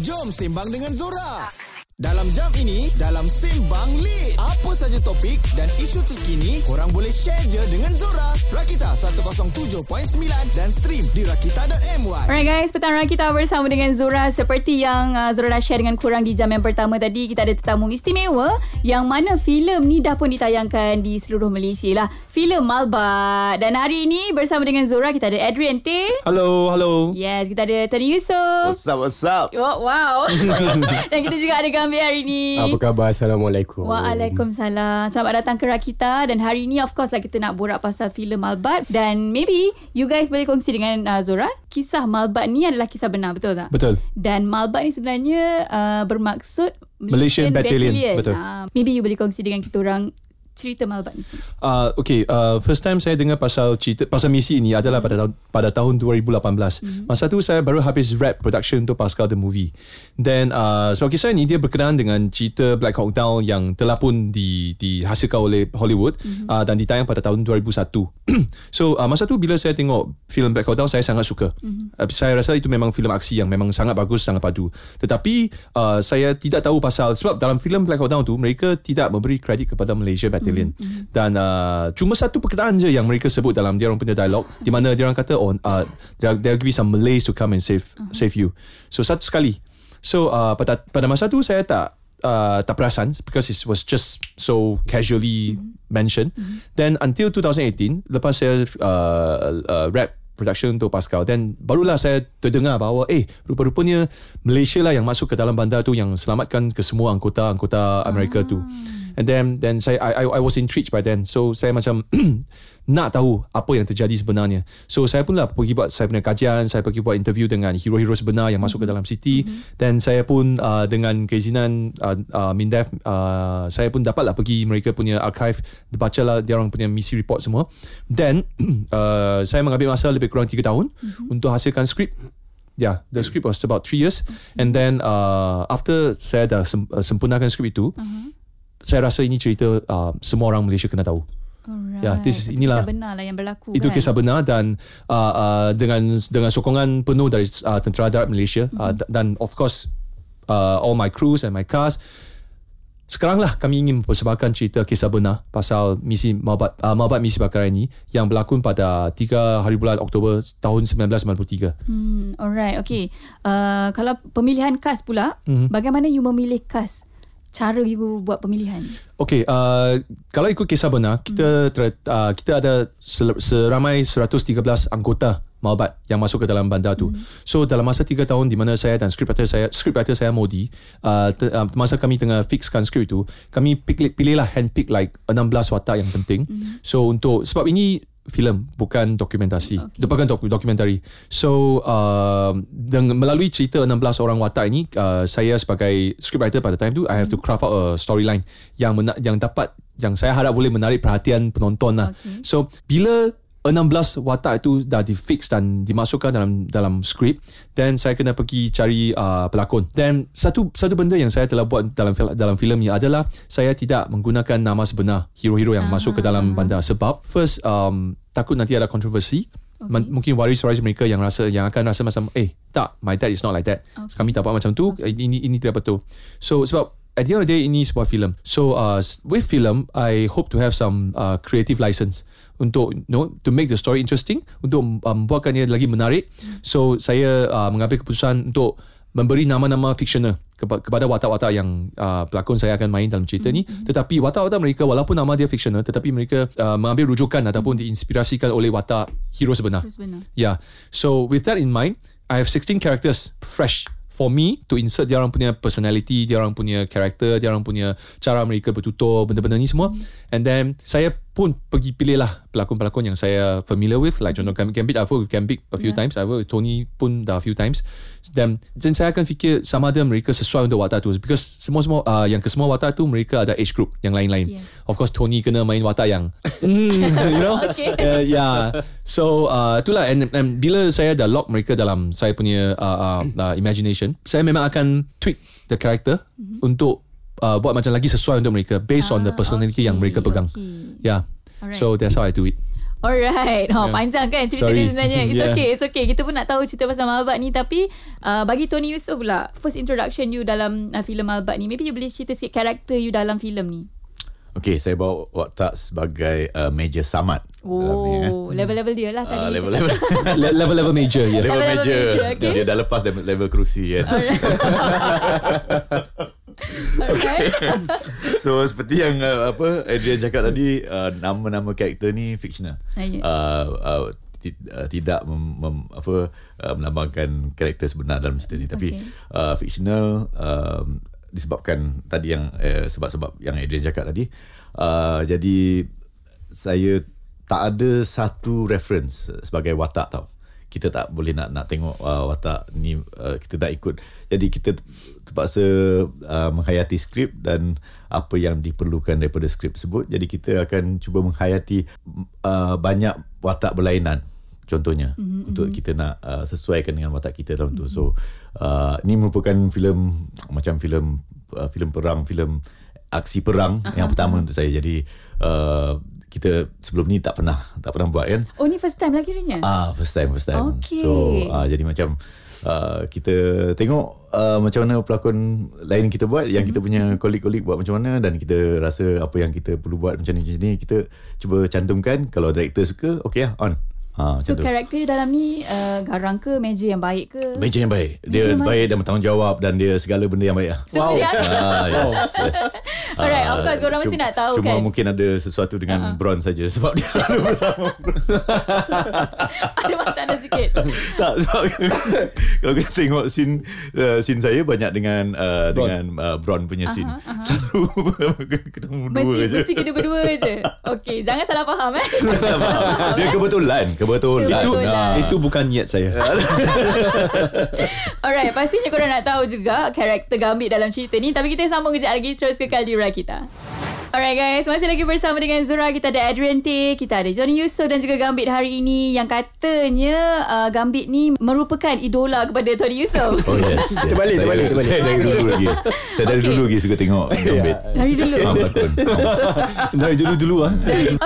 Jom sembang dengan Zora. Dalam jam ini, dalam Sembang Lit, apa saja topik dan isu terkini, korang boleh share je dengan Zora. Rakita 107.9 dan stream di rakita.my. Alright guys, Petang Rakita bersama dengan Zora. Seperti yang Zora dah share dengan korang di jam yang pertama tadi, kita ada tetamu istimewa yang mana filem ni dah pun ditayangkan di seluruh Malaysia lah. Filem Malbatt. Dan hari ini bersama dengan Zora, kita ada Adrian Teh. Hello, hello. Yes, kita ada Tony Yusof. What's up, what's up? Oh, wow. Dan kita juga ada Gambit hari ini. Apa khabar? Assalamualaikum. Waalaikumsalam. Selamat datang ke Rakita. Dan hari ini of course lah kita nak borak pasal filem Malbatt. Dan maybe you guys boleh kongsi dengan Zora. Kisah Malbatt ni adalah kisah benar, betul tak? Betul. Dan Malbatt ni sebenarnya bermaksud Malaysian Battalion. Betul. Maybe you boleh kongsi dengan kita orang cerita Malbatt ni. First time saya dengar pasal misi ini adalah pada tahun 2018. Masa tu saya baru habis wrap production untuk Pascal The Movie. Then sebab kisah ini dia berkenaan dengan cerita Black Hawk Down yang telah pun dihasilkan oleh Hollywood dan ditayang pada tahun 2001. So masa tu bila saya tengok filem Black Hawk Down, saya sangat suka. Saya rasa itu memang filem aksi yang memang sangat bagus, sangat padu. Tetapi saya tidak tahu pasal, sebab dalam filem Black Hawk Down tu mereka tidak memberi kredit kepada Malaysia Battalion. Dan cuma satu perkataan je yang mereka sebut dalam dia orang punya dialog, di mana dia orang kata there will be some Malays to come and save you. So satu sekali. So pada masa tu saya tak perasan, because it was just so casually mentioned. Then until 2018, lepas saya rap production untuk Pascal, then barulah saya terdengar bahawa rupa-rupanya Malaysia lah yang masuk ke dalam bandar tu, yang selamatkan ke semua anggota Amerika tu. And then saya I was intrigued by then. So saya macam nak tahu apa yang terjadi sebenarnya. So saya pun lah pergi buat saya punya kajian, saya pergi buat interview dengan hero-hero sebenar yang masuk ke dalam city. Then saya pun dengan keizinan Mindef, saya pun dapatlah pergi mereka punya archive, bacalah dia orang punya misi report semua. Then saya mengambil masa lebih kurang 3 tahun untuk hasilkan skrip. Yeah, the script was about 3 years. And then after saya dah sempurnakan skrip itu, saya rasa ini cerita semua orang Malaysia kena tahu. Alright. Yeah, inilah, kisah benar lah yang berlaku. Itu kan? Kisah benar, dan dengan sokongan penuh dari Tentera Darat Malaysia, dan of course all my crews and my cast. Sekaranglah kami ingin mempersembahkan cerita kisah benar pasal misi Malbatt Misi Bakara ini yang berlaku pada 3 hari bulan Oktober tahun 1993. Alright, okay. Kalau pemilihan cast pula, bagaimana you memilih cast? Cara you buat pemilihan? Okay, kalau ikut kisah benar, kita ada seramai 113 anggota Malbatt yang masuk ke dalam bandar tu. So dalam masa 3 tahun di mana saya dan scriptwriter saya Modi, masa kami tengah fixkan skrip tu, kami pilihlah handpick like 16 watak yang penting. So untuk sebab ini filem bukan dokumentasi, bukan dokumentari. So dengan melalui cerita 16 orang watak ini, saya sebagai scriptwriter pada time tu, I have to craft out a storyline yang saya harap boleh menarik perhatian penonton lah. So bila 16 watak itu dah di-fix dan dimasukkan dalam skrip, then saya kena pergi cari pelakon. Then satu benda yang saya telah buat dalam filem ni adalah saya tidak menggunakan nama sebenar hero-hero yang masuk ke dalam bandar, sebab first takut nanti ada kontroversi. Mungkin waris-waris mereka yang akan rasa macam tak, my dad is not like that. Kami tak buat macam tu, ini tidak betul. So sebab at the end of the day, ini sebuah filem. So with film, I hope to have some creative license untuk to make the story interesting, untuk buatkannya lagi menarik. So saya mengambil keputusan untuk memberi nama-nama fiksional kepada watak-watak yang pelakon saya akan main dalam cerita ni. Tetapi watak-watak mereka, walaupun nama dia fiksional, tetapi mereka mengambil rujukan ataupun diinspirasikan oleh watak hero sebenar. Yeah. So with that in mind, I have 16 characters fresh for me to insert dia orang punya personality, dia orang punya karakter, dia orang punya cara mereka bertutur, benda-benda ni semua. And then saya pun pergi pilihlah pelakon-pelakon yang saya familiar with, like John Gambit. I've worked with Gambit a few times, I've worked with Tony pun dah a few times. Then saya akan fikir sama ada mereka sesuai untuk watak tu, because semua yang kesemua watak tu mereka ada age group yang lain-lain. Of course Tony kena main watak yang So itulah, and bila saya dah lock mereka dalam saya punya imagination, saya memang akan tweak the character untuk buat macam lagi sesuai untuk mereka based on the personality yang mereka pegang. Yeah. Alright. So that's how I do it. Alright. Panjang kan cerita dia sebenarnya. It's okay. Kita pun nak tahu cerita pasal Malbatt ni, tapi bagi Tony Yusof pula, first introduction you dalam filem Malbatt ni, maybe you boleh cerita sikit karakter you dalam filem ni. Okay, saya bawa watak sebagai Major Samad. Oh, level-level dia lah tadi. Level-level Major, yes. Level Major. Okay. Dia dah lepas level kerusi, yes. Alright. Okay. So seperti yang apa Adrian cakap tadi, nama-nama karakter ni fictional. Tidak melambangkan karakter sebenar dalam cerita ni, tapi fictional. Disebabkan tadi yang sebab-sebab yang Adrian cakap tadi, jadi saya tak ada satu reference sebagai watak, tau. Kita tak boleh nak tengok watak ni, kita tak ikut. Jadi kita terpaksa menghayati skrip dan apa yang diperlukan daripada skrip tersebut. Jadi kita akan cuba menghayati banyak watak berlainan, contohnya, untuk kita nak sesuaikan dengan watak kita dalam tu. So ni merupakan filem macam filem perang, filem aksi perang yang pertama untuk saya. Jadi kita sebelum ni tak pernah buat kan. Oh, ni first time lah kiranya. First time. Okay. So jadi macam kita tengok macam mana pelakon lain kita buat, yang kita punya kolik-kolik buat macam mana, dan kita rasa apa yang kita perlu buat macam ni kita cuba cantumkan. Kalau director suka, okay lah, on. So karakter dalam ni garang ke, meja yang baik ke? Meja yang baik. Dia baik dan bertanggungjawab, dan dia segala benda yang baik lah. Wow. Yes. Alright, of course korang mesti nak tahu kan. Cuma mungkin ada sesuatu dengan Bron saja, sebab dia selalu bersama. Ada masalah sikit. Tak, sebab kalau kita tengok scene saya banyak dengan Bron punya scene. Selalu ketemu dua je. Mesti kita berdua je. Okay, jangan salah faham eh. Dia kebetulan. Itu bukan niat saya. Alright, pastinya korang nak tahu juga karakter Gambit dalam cerita ni, tapi kita sambung kejap lagi. Terus kekal di Rakita. Alright guys, masih lagi bersama dengan Zura. Kita ada Adrian Teh, kita ada Tony Yusof dan juga Gambit hari ini, yang katanya Gambit ni merupakan idola kepada Tony Yusof. Oh yes. Terbalik. Saya dari dulu lagi suka tengok Gambit. Dari dulu.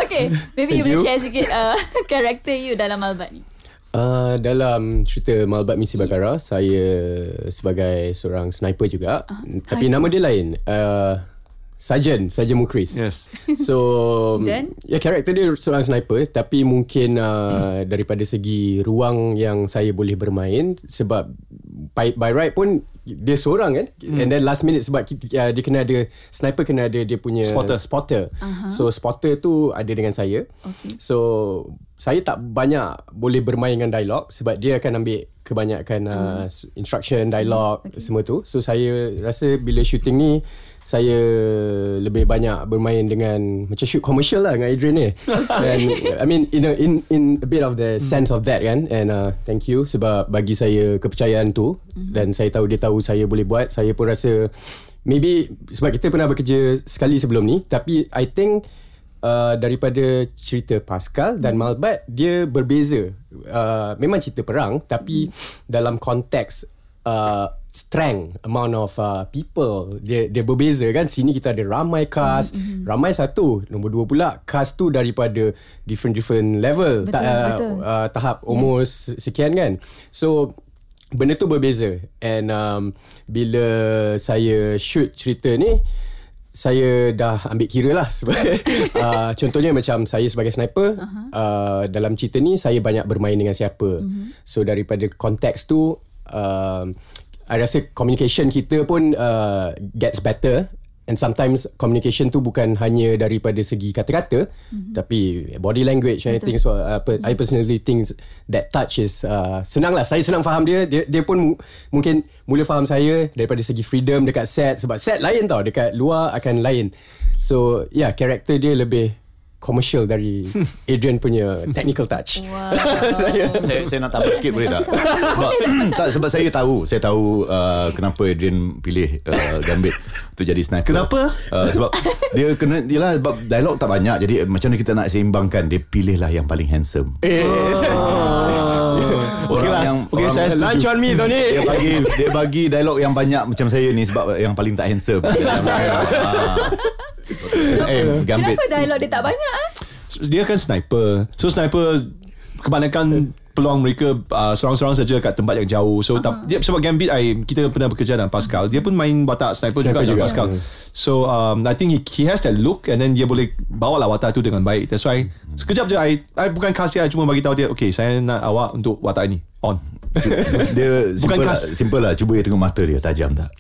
Okay, maybe you boleh share sikit karakter you dalam Malbatt ni. Dalam cerita Malbatt Misi Bakara, saya sebagai seorang sniper juga. Tapi nama dia lain. Sarjan Mukris. Yes. So karakter dia seorang sniper, tapi mungkin daripada segi ruang yang saya boleh bermain, sebab by right pun dia seorang kan. And then last minute, sebab dia kena ada sniper, kena ada dia punya spotter. So spotter tu ada dengan saya. Okay. So saya tak banyak boleh bermain dengan dialog, sebab dia akan ambil kebanyakan instruction, dialog, semua tu. So saya rasa bila shooting ni, saya lebih banyak bermain dengan macam shoot commercial lah dengan Adrian ni. And I mean in a bit of the sense of that kan. And thank you, sebab bagi saya kepercayaan tu, dan saya tahu dia tahu saya boleh buat. Saya pun rasa maybe sebab kita pernah bekerja sekali sebelum ni, tapi I think daripada cerita Pascal dan Malbatt, dia berbeza. Memang cerita perang, tapi dalam konteks strength, amount of people, dia berbeza kan. Sini kita ada ramai cast, ramai satu. Nombor dua pula, cast tu daripada different level, tahap umur sekian kan. So benda tu berbeza. And bila saya shoot cerita ni, saya dah ambil kira lah sebagai, contohnya macam saya sebagai sniper, dalam cerita ni saya banyak bermain dengan siapa. So daripada konteks tu, I rasa communication kita pun gets better. And sometimes communication tu bukan hanya daripada segi kata-kata, tapi body language. I personally think that touch is senang lah. Saya senang faham dia pun mungkin mula faham saya daripada segi freedom dekat set, sebab set lain tau, dekat luar akan lain. So yeah, karakter dia lebih commercial dari Adrian punya technical touch. Wow. saya nak tambah sikit boleh tak? Sebab saya tahu kenapa Adrian pilih Gambit untuk jadi sniper. Kenapa? Sebab dia kena ialah sebab dialog tak banyak, jadi macam mana kita nak seimbangkan, dia pilihlah yang paling handsome. Okay, saya lunch on me Tony. Dia bagi dialog yang banyak macam saya ni, sebab yang paling tak handsome. Gambit. Kenapa dialog dia tak banyak? dia kan sniper. So sniper kebanyakan peluang mereka serang-serang saja kat tempat yang jauh. So dia, sebab Gambit kita pernah bekerja dengan Pascal, dia pun main watak sniper juga dengan Pascal. So I think he has that look, and then dia boleh bawa lah watak tu dengan baik. That's why sekejap je I bukan cast dia, I cuma bagi tahu dia, okay saya nak awak untuk watak ini on. Dia simple lah, cuba dia tengok mata dia tajam tak.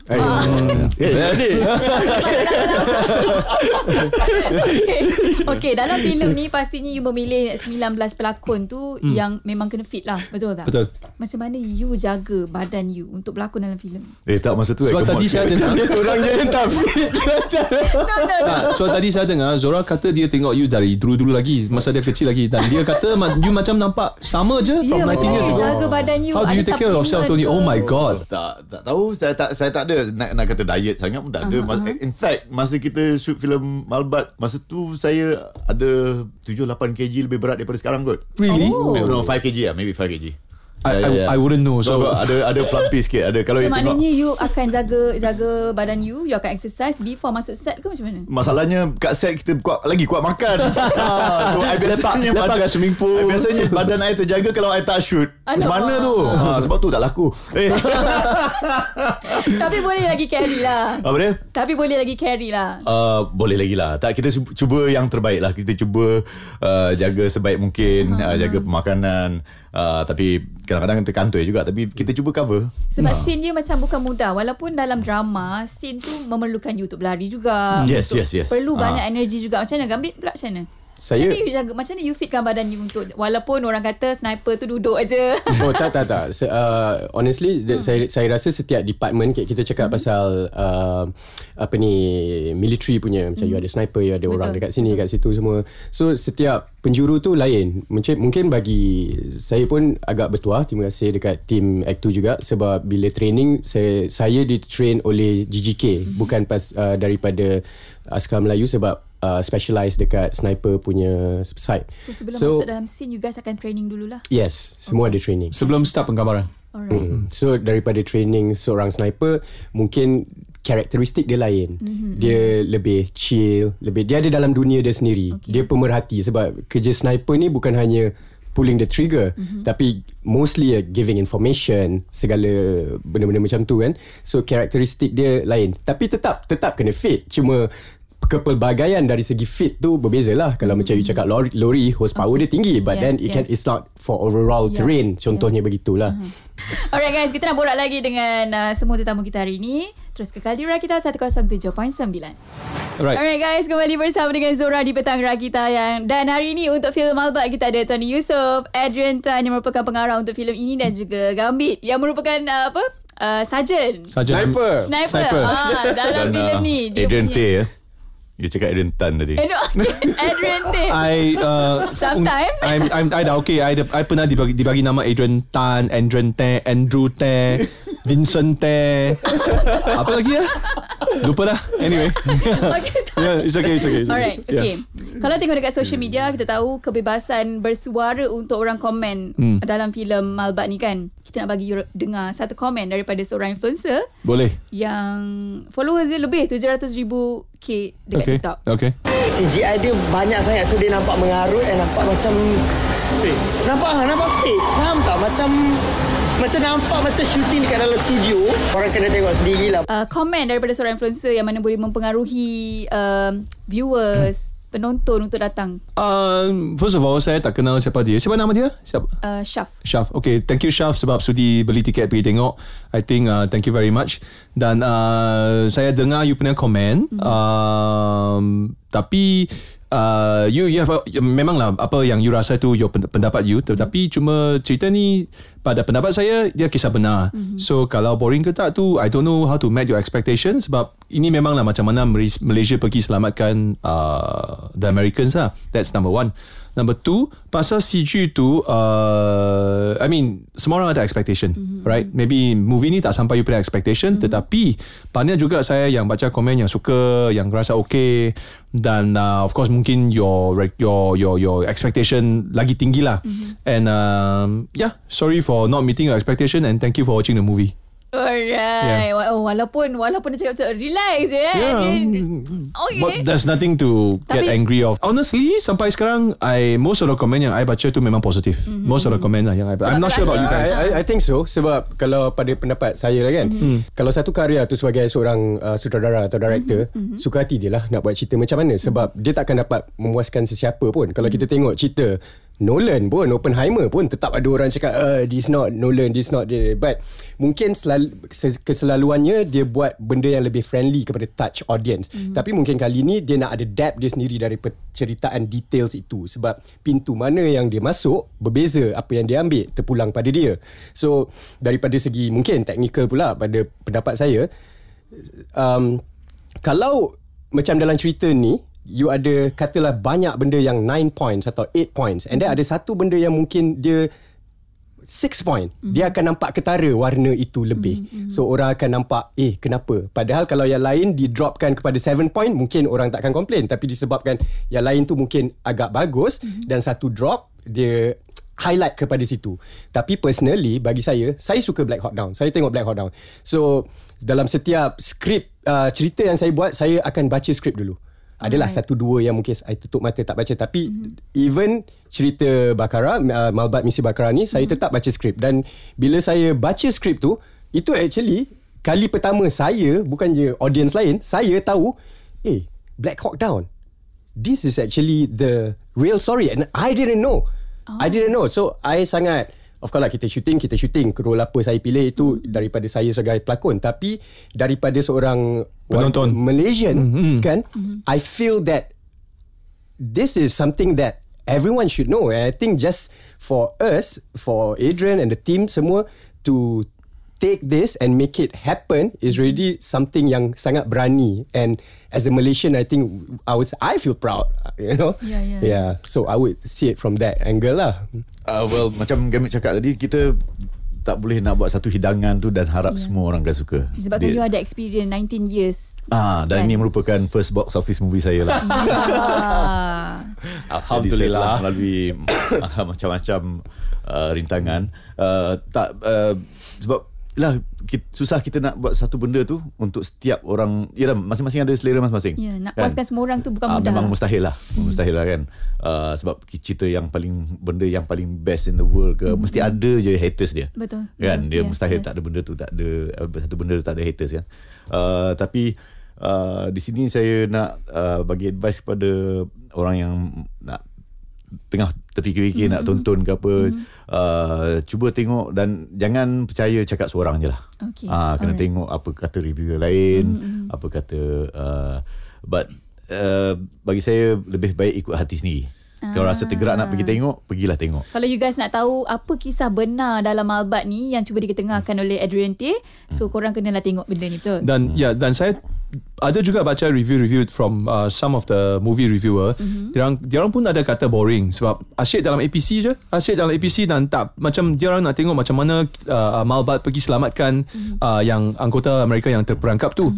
Okay, dalam filem ni pastinya you memilih 19 pelakon tu yang memang kena fit lah, betul tak? Betul. Macam mana you jaga badan you untuk berlakon dalam filem? Tak, masa tu sebab tadi saya dengar dia seorang je yang tak fit. Sebab tadi saya dengar Zora kata dia tengok you dari dulu-dulu lagi, masa dia kecil lagi, dan dia kata you macam nampak sama je from 19 years ago. How do you take care of yourself, Tony? Oh my god. Tak tahu, saya tak ada nak kata diet sangat pun tak ada. In fact, masa kita shoot filem Malbatt, masa tu saya ada 7-8 kg lebih berat daripada sekarang kot. Really? No, 5 kg lah, maybe 5 kg. I wouldn't know. So ada plumpy sikit. Ada kalau so, maknanya you akan jaga badan you. You akan exercise before masuk set ke macam mana? Masalahnya kat set kita kuat makan. So I biasanya lepak kat swimming pool. Biasanya badan I terjaga kalau I tak shoot. Macam mana tu? Sebab tu tak laku. Tapi boleh lagi carry lah. Apa dia? Tapi boleh lagi carry lah. Boleh lagi lah. Tak, kita cuba yang terbaik lah. Kita cuba jaga sebaik mungkin, jaga pemakanan. Tapi kadang-kadang terkantoi juga, tapi kita cuba cover sebab scene dia macam bukan mudah. Walaupun dalam drama scene tu memerlukan you untuk berlari juga, yes. perlu banyak energi juga. Macam mana Gambit pula, macam mana? Saya, macam mana you jaga, macam mana you fitkan badan you untuk, walaupun orang kata sniper tu duduk aja. Tak. Honestly, saya rasa setiap department, kita cakap pasal apa ni, military punya, macam you ada sniper, you ada orang dekat sini, dekat situ semua. So setiap penjuru tu lain. Mungkin bagi saya pun agak bertuah. Terima kasih dekat tim Act 2 juga, sebab bila training saya di-train oleh GGK, bukan pas daripada Askar Melayu, sebab specialised dekat sniper punya side. So sebelum masuk dalam scene, you guys akan training dululah? Yes, semua ada training sebelum start penggambaran. So daripada training seorang sniper, mungkin karakteristik dia lain. Dia lebih chill, lebih dia ada dalam dunia dia sendiri. Dia pemerhati, sebab kerja sniper ni bukan hanya pulling the trigger, tapi mostly giving information, segala benda-benda macam tu kan. So karakteristik dia lain, tapi tetap kena fit. Cuma kepelbagaian dari segi fit tu berbezalah. Kalau macam you cakap lori horsepower dia tinggi, but then it's not for overall terrain. Contohnya begitulah. Alright guys, kita nak borak lagi dengan semua tetamu kita hari ini. Terus kekal di Rakita 107.9. Alright guys, kembali bersama dengan Zora di Petang Rakita yang, dan hari ini untuk filem Malbatt kita ada Tony Yusof, Adrian Teh yang merupakan pengarah untuk filem ini, dan juga Gambit yang merupakan sniper. Dalam filem ni dia Adrian Teh. You cakap Adrian Tan tadi. Adrian Teh. Sometimes I dah okay. I pernah dibagi nama Adrian Tan, Adrian Teh, Andrew Teh, Vincent Teh. Apa lagi ya? Lupa dah. Anyway. Yeah, it's okay. Alright, okay. Yeah. Kalau tengok dekat social media, kita tahu kebebasan bersuara untuk orang komen dalam filem Malbatt ni kan. Kita nak bagi dengar satu komen daripada seorang influencer. Boleh. Yang followers dia lebih 700,000 dekat TikTok. Okay. CGI dia banyak sangat, so dia nampak mengarut dan nampak macam fake. Nampak fake. Faham tak? Macam nampak macam syuting dekat dalam studio. Orang kena tengok sendirilah. Komen daripada seorang influencer yang mana boleh mempengaruhi viewers, penonton untuk datang. First of all, saya tak kenal siapa dia. Siapa nama dia? Syaf. Okay, thank you Syaf sebab sudi beli tiket pergi tengok. I think thank you very much. Dan saya dengar you punya komen. Tapi you have memanglah apa yang you rasa tu your pendapat you, tetapi cuma cerita ni pada pendapat saya dia kisah benar. So kalau boring ke tak tu, I don't know how to meet your expectations, sebab ini memanglah macam mana Malaysia pergi selamatkan the Americans lah. That's number one. Number two, pasal CG tu, I mean semua orang ada expectation, right? Maybe movie ni tak sampai you punya expectation, tetapi banyak juga saya yang baca komen yang suka, yang rasa okay, dan of course mungkin your expectation lagi tinggi lah. And yeah, sorry for not meeting your expectation, and thank you for watching the movie. Alright. Yeah. Walaupun dia cakap relax je. Yeah. Okay. But there's nothing to get angry of. Honestly, sampai sekarang, most of the comment yang I baca tu memang positif. Mm-hmm. Most of the comment yang I baca. I'm not sure about you guys. I think so. Sebab kalau pada pendapat saya lah kan, kalau satu karya tu sebagai seorang sutradara atau director, suka hati dia lah nak buat cerita macam mana. Sebab dia takkan dapat memuaskan sesiapa pun. Kalau kita tengok cerita Nolan pun, Oppenheimer pun, tetap ada orang cakap this not Nolan, this not this. But mungkin keselaluannya dia buat benda yang lebih friendly kepada touch audience. Tapi mungkin kali ni dia nak ada depth dia sendiri dari penceritaan details itu. Sebab pintu mana yang dia masuk berbeza apa yang dia ambil, terpulang pada dia. So daripada segi mungkin teknikal pula, pada pendapat saya, kalau macam dalam cerita ni, you ada katalah banyak benda yang 9 points atau 8 points. And then ada satu benda yang mungkin dia 6 point. Dia akan nampak ketara warna itu lebih. So orang akan nampak kenapa. Padahal kalau yang lain didropkan kepada 7 point, mungkin orang takkan komplain. Tapi disebabkan yang lain tu mungkin agak bagus, dan satu drop dia highlight kepada situ. Tapi personally bagi saya suka Black Hawk Down. Saya tengok Black Hawk Down. So dalam setiap skrip cerita yang saya buat, saya akan baca skrip dulu. Adalah satu dua yang mungkin I tutup mata tak baca. Tapi even cerita Bakara, Malbatt Misi Bakara ni, saya tetap baca skrip. Dan bila saya baca skrip tu, itu actually kali pertama saya, bukannya audience lain, saya tahu Black Hawk Down, this is actually the real story. And I didn't know. So I sangat, of course lah, kita syuting role apa saya pilih itu daripada saya sebagai pelakon, tapi daripada seorang penonton Malaysian kan, I feel that this is something that everyone should know. And I think just for us, for Adrian and the team semua, to take this and make it happen is really something yang sangat berani. And as a Malaysian, I think I feel proud, you know. Yeah. So I would see it from that angle lah. Well, macam Gambit cakap tadi, kita tak boleh nak buat satu hidangan tu dan harap semua orang akan suka. Sebab tu you ada experience 19 years. Dan ini merupakan first box office movie saya lah. Alhamdulillah, melalui macam-macam rintangan. Sebab lah, susah kita nak buat satu benda tu untuk setiap orang. Yalah, masing-masing ada selera masing-masing. Ya, nak puaskan semua orang tu bukan mudah. Memang mustahil lah kan. Sebab cerita yang paling, benda yang paling best in the world ke, mesti ada je haters dia. Betul. Kan, dia mustahil tak ada benda tu, tak ada satu benda tu tak ada haters kan. Tapi di sini saya nak bagi advice kepada orang yang nak tengah terfikir-fikir nak tonton ke apa, cuba tengok dan jangan percaya cakap seorang je lah. Kena tengok apa kata reviewer lain, apa kata bagi saya lebih baik ikut hati sendiri. Kalau rasa tergerak nak pergi tengok, pergilah tengok. Kalau you guys nak tahu apa kisah benar dalam Malbatt ni yang cuba diketengahkan oleh Adrian Teh, so korang kenalah tengok benda ni betul. Dan dan saya ada juga baca review from some of the movie reviewer. Diorang pun ada kata boring sebab asyik dalam APC je. Asyik dalam APC dan tak macam diorang nak tengok macam mana Malbatt pergi selamatkan yang anggota mereka yang terperangkap tu.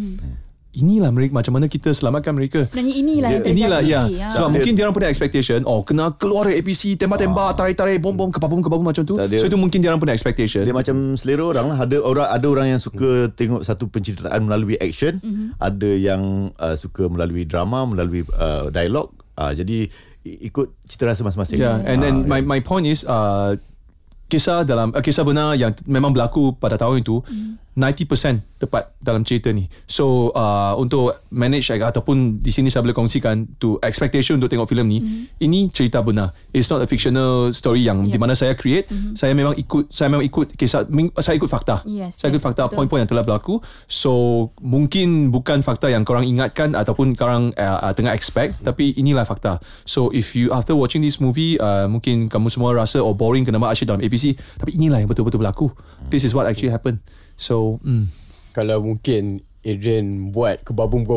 Inilah mereka, macam mana kita selamatkan mereka. Sebenarnya inilah yang terjadi. Sebab mungkin dia orang punya expectation, kena keluar dari APC, tembak-tembak, tarik-tarik, bom-bom, kebabum macam tu. So itu mungkin dia orang punya expectation. Dia macam selera orang lah. Ada orang yang suka tengok satu penceritaan melalui action, ada yang suka melalui drama, melalui dialog. Jadi ikut cita rasa masing-masing. And then my point is, kisah benar yang memang berlaku pada tahun itu, 90% tepat dalam cerita ni. So untuk manage ataupun di sini saya boleh kongsikan to expectation untuk tengok filem ni, ini cerita benar. It's not a fictional story yang di mana saya create. Saya memang ikut kisah, saya ikut fakta. Saya ikut fakta, point-point yang telah berlaku. So mungkin bukan fakta yang korang ingatkan ataupun korang tengah expect, tapi inilah fakta. So if you after watching this movie, mungkin kamu semua rasa boring kenapa asyik dalam APC, tapi inilah yang betul-betul berlaku. This is what actually happened. So, kalau mungkin Adrian buat kebabum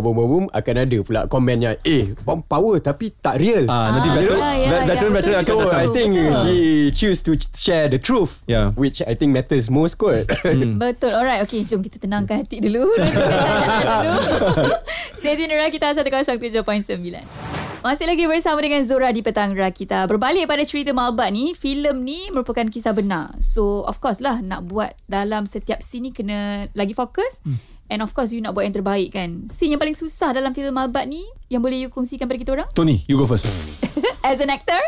akan ada pula komennya bomb power tapi tak real. Nanti veteran akan datang. So I think he choose to share the truth, which I think matters most kot. Betul. Alright, okay, jom kita tenangkan hati dulu. Stay tuned, Rakita 107.9. Masih lagi bersama dengan Zora di Petang Rakita. Berbalik pada cerita Malbatt ni, filem ni merupakan kisah benar. So of course lah, nak buat dalam setiap scene ni kena lagi fokus. And of course you nak buat yang terbaik kan. Scene yang paling susah dalam filem Malbatt ni, yang boleh you kongsikan pada kita orang? Tony, you go first. As an actor?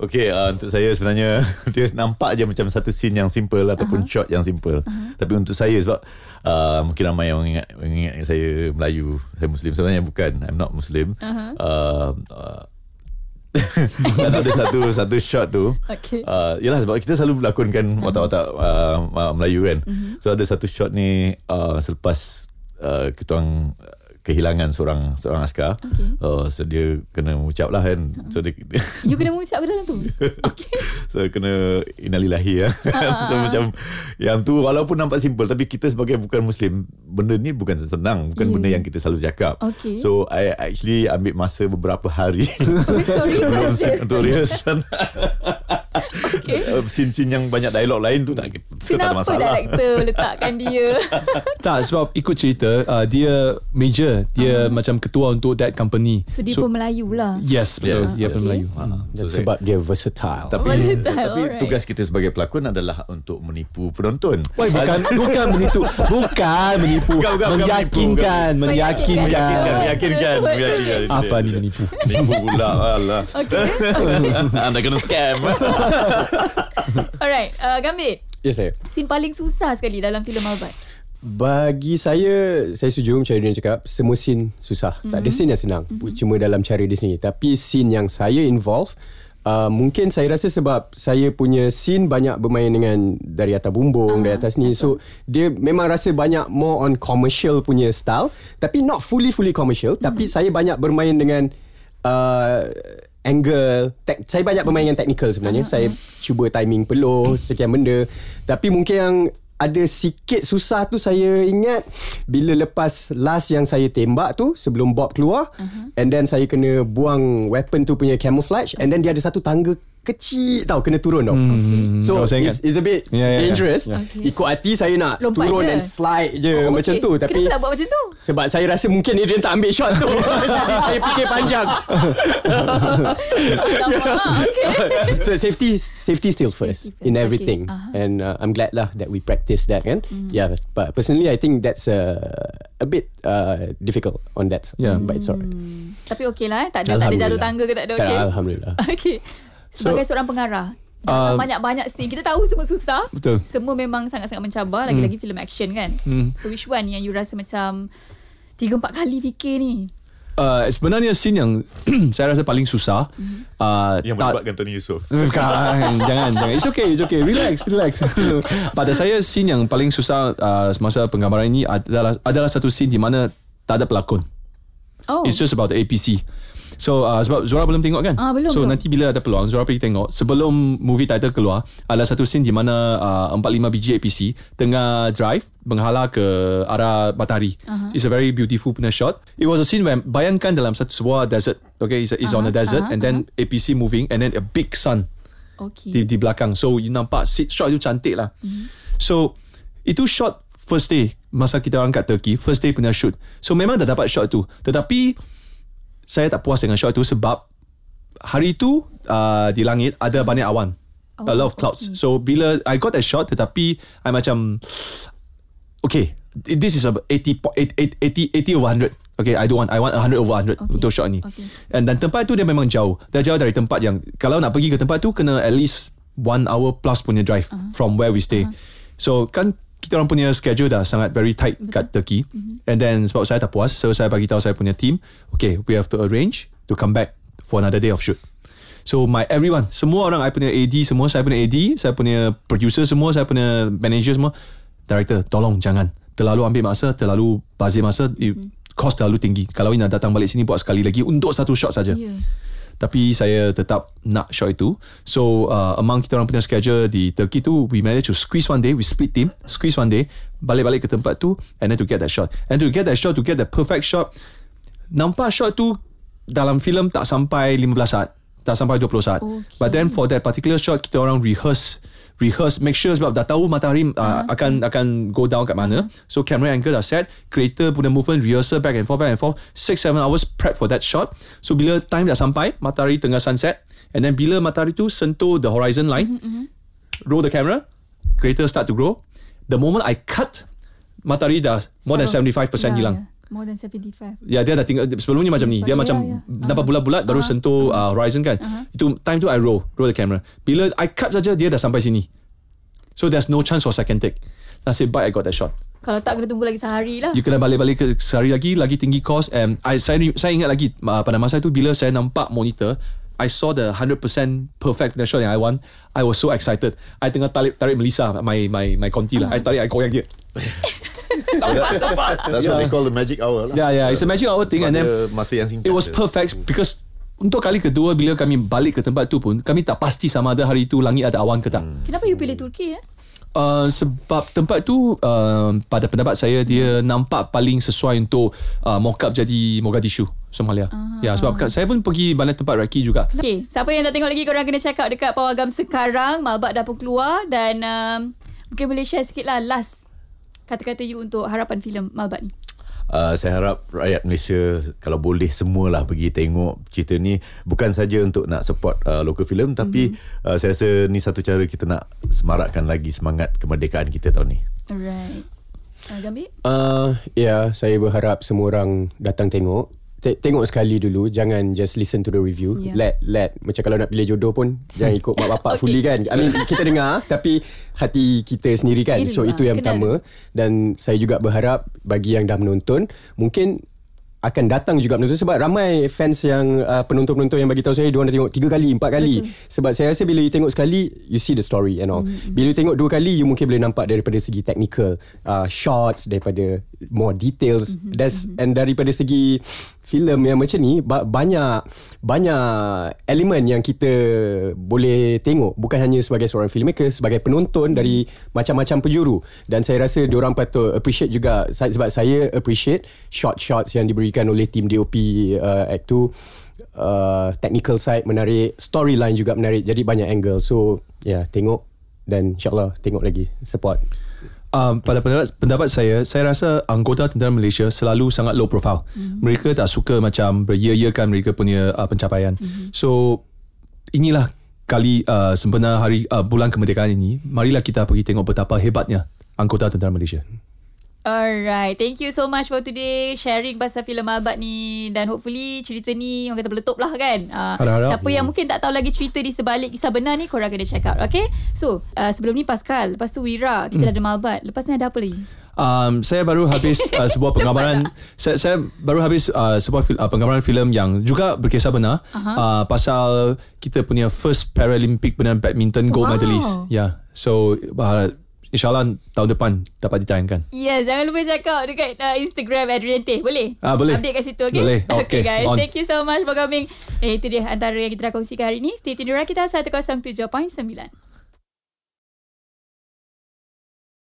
Okay, untuk saya sebenarnya dia nampak je macam satu scene yang simple ataupun shot yang simple. Tapi untuk saya sebab mungkin ramai yang ingat saya Melayu, saya Muslim. Sebenarnya bukan, I'm not Muslim. Ada satu shot tu. Okay. Yalah sebab kita selalu berlakonkan watak-watak Melayu kan. So ada satu shot ni selepas kita orang kehilangan seorang askar. So dia kena mengucap lah kan. So dia, you kena mengucap ke dalam tu? Okay. So kena innalillahi lah. So macam yang tu walaupun nampak simple, tapi kita sebagai bukan Muslim, benda ni bukan senang, bukan benda yang kita selalu cakap. So I actually ambil masa beberapa hari sebelum untuk rehearsal. Scene-scene yang banyak dialog lain tu tak ada masalah. Kenapa director letakkan dia? Tak, sebab ikut cerita dia major, dia macam ketua untuk that company. So dia pun Melayu lah. Yes, betul. Dia pun Melayu. Sebab dia versatile. Tapi tugas kita sebagai pelakon adalah untuk menipu penonton. Bukan menipu. Bukan menipu. Meyakinkan. Apa ni menipu? Menipu pula. Alah. Anda kena scam. Alright, Gambit. Yes, saya. Scene paling susah sekali dalam filem Malbatt. Bagi saya setuju macam Adrian cakap, semua scene susah. Tak ada scene yang senang. Cuma dalam cara dia sendiri. Tapi scene yang saya involve, mungkin saya rasa sebab saya punya scene banyak bermain dengan dari atas bumbung, dari atas ni. So dia memang rasa banyak more on commercial punya style. Tapi not fully commercial. Tapi saya banyak bermain dengan angle, saya banyak bermain dengan technical sebenarnya. Saya cuba timing peluh, sekian benda. Tapi mungkin yang ada sikit susah tu, saya ingat bila lepas last yang saya tembak tu, sebelum Bob keluar, and then saya kena buang weapon tu punya camouflage, and then dia ada satu tangga kecil tau, kena turun tau. So it's a bit dangerous. Ikut hati saya nak lompat turun je and slide je macam tu. Tapi kenapa nak buat macam tu? Sebab saya rasa mungkin dia tak ambil shot tu. Jadi saya fikir panjang. So safety still first in everything. And I'm glad lah that we practice that kan. Yeah, but personally I think that's a bit difficult on that. But it's alright. Tapi okay lah, tak ada jatuh tangga ke tak ada. Okay, alhamdulillah. Okay. Sebagai seorang pengarah, banyak-banyak scene, kita tahu semua susah. Betul. Semua memang sangat-sangat mencabar. Lagi-lagi filem action kan. So which one yang you rasa macam 3-4 kali fikir ni? Sebenarnya scene yang saya rasa paling susah, yang melibatkan Tony Yusof. Bukan. Jangan. It's okay. Relax. Pada saya scene yang paling susah semasa penggambaran ini adalah satu scene di mana tak ada pelakon. It's just about the APC. So sebab Zora belum tengok kan? Belum. Nanti bila ada peluang Zora pergi tengok. Sebelum movie title keluar, ada satu scene di mana 4-5 biji APC tengah drive menghala ke arah matahari. It's a very beautiful punya shot. It was a scene where bayangkan dalam satu sebuah desert. Okay, it's on a desert and then APC moving and then a big sun di belakang. So you nampak shot itu cantik lah. So itu shot first day masa kita orang kat Turkey, first day punya shoot. So memang dah dapat shot tu, tetapi saya tak puas dengan shot itu sebab hari itu di langit ada banyak awan. A lot of clouds. So bila I got that shot, tetapi I macam okay, this is a 80 over 100. Okay, I want 100 over 100 untuk shot ni. And dan tempat tu dia memang jauh. Dia jauh dari tempat yang kalau nak pergi ke tempat tu kena at least 1 hour plus punya drive from where we stay. So kan kita orang punya schedule dah sangat very tight kat Turkey. And then sebab saya tak puas, so saya bagi tahu saya punya team, okay, we have to arrange to come back for another day of shoot. So everyone, semua orang, I punya AD semua, saya punya producer semua, saya punya manager semua, director, tolong jangan terlalu ambil masa, terlalu bazir masa, cost terlalu tinggi. Kalau nak datang balik sini buat sekali lagi untuk satu shot saja. Tapi saya tetap nak shot itu. So among kita orang punya schedule di Turkey tu, we managed to squeeze one day, we split team, squeeze one day, balik-balik ke tempat tu, and then to get that shot. And to get that perfect shot. Nampak shot tu dalam filem tak sampai 15 saat. tak sampai 20 saat. Okay. But then for that particular shot, kita orang rehearse, make sure sebab dah tahu matahari akan go down kat mana. So camera angle dah set, creator punya movement, rehearsal back and forth 6-7 hours prep for that shot. So bila time dah sampai, matahari tengah sunset, and then bila matahari tu sentuh the horizon line, roll the camera, creator start to grow. The moment I cut, matahari dah more than 75% hilang. Yeah. More than 75. Ya, dia dah tinggal. Sebelumnya macam ni. Dia macam nampak bulat-bulat, baru sentuh horizon kan. Itu time tu I roll the camera. Bila I cut saja, dia dah sampai sini. So there's no chance for second take. Nasib baik I got that shot. Kalau tak, kena tunggu lagi sehari lah. You kena balik sehari lagi tinggi cost. And saya ingat lagi pada masa itu, bila saya nampak monitor, I saw the 100% perfect shot yang I want. I was so excited. I tengah tarik Melissa, my konti lah. I tarik, I koyak dia. That's what they call the magic hour lah. Yeah, it's a magic hour thing. And then it was perfect because untuk kali kedua bila kami balik ke tempat tu pun, kami tak pasti sama ada hari itu langit ada awan ke tak. Kenapa you pilih Turki ya? Sebab tempat tu pada pendapat saya, dia nampak paling sesuai untuk mock up jadi Mogadishu, Somalia. Ya, sebab saya pun pergi banyak tempat raki juga. Okay, siapa yang tak tengok lagi, korang kena check out dekat Pawagam sekarang. Malbatt dah pun keluar. Dan mungkin boleh share sikit lah last kata-kata you untuk harapan filem Malbatt ni. Saya harap rakyat Malaysia kalau boleh semualah pergi tengok cerita ni, bukan saja untuk nak support local film, tapi saya rasa ni satu cara kita nak semarakkan lagi semangat kemerdekaan kita tahun ni. Alright. Gambit? Saya berharap semua orang datang tengok. Tengok sekali dulu, jangan just listen to the review. Let macam kalau nak pilih jodoh pun jangan ikut mak bapak fully kan. I mean kita dengar tapi hati kita sendiri kan. So itu yang pertama. Dan saya juga berharap bagi yang dah menonton mungkin akan datang juga menonton, sebab ramai fans yang penonton-penonton yang bagi tahu saya diorang dah tengok 3 kali 4 kali. Betul. Sebab saya rasa bila you tengok sekali, you see the story and all. Bila you tengok 2 kali, you mungkin boleh nampak daripada segi technical shots, daripada more details, and daripada segi filem yang macam ni banyak elemen yang kita boleh tengok, bukan hanya sebagai seorang filmmaker, sebagai penonton dari macam-macam penjuru. Dan saya rasa diorang patut appreciate juga, sebab saya appreciate shot-shots yang diberi oleh tim DOP act tu. Technical side menarik, storyline juga menarik, jadi banyak angle. So tengok dan insyaAllah tengok lagi, support. Pada pendapat saya rasa anggota tentera Malaysia selalu sangat low profile. Mereka tak suka macam beria-iakan mereka punya pencapaian. So inilah kali sempena hari bulan kemerdekaan ini, marilah kita pergi tengok betapa hebatnya anggota tentera Malaysia. Alright, thank you so much for today sharing pasal filem Malbatt ni. Dan hopefully cerita ni orang kata meletup lah kan. Siapa yang mungkin tak tahu lagi cerita di sebalik kisah benar ni, korang kena check out. Okay, so sebelum ni Pascal, lepas tu Wira, kita ada Malbatt. Lepas ni ada apa lagi? Saya baru habis sebuah penggambaran. Saya baru habis sebuah penggambaran filem yang juga berkisah benar, pasal kita punya first Paralympic benar badminton gold medalist. So InsyaAllah tahun depan dapat ditayangkan. Yes, jangan lupa check out dekat Instagram Adrian Teh. Boleh? Boleh. Update kat situ, okay? Boleh. Okay guys, thank you so much for coming. Itu dia antara yang kita dah kongsikan hari ini. Stay tuned di Rakita 107.9.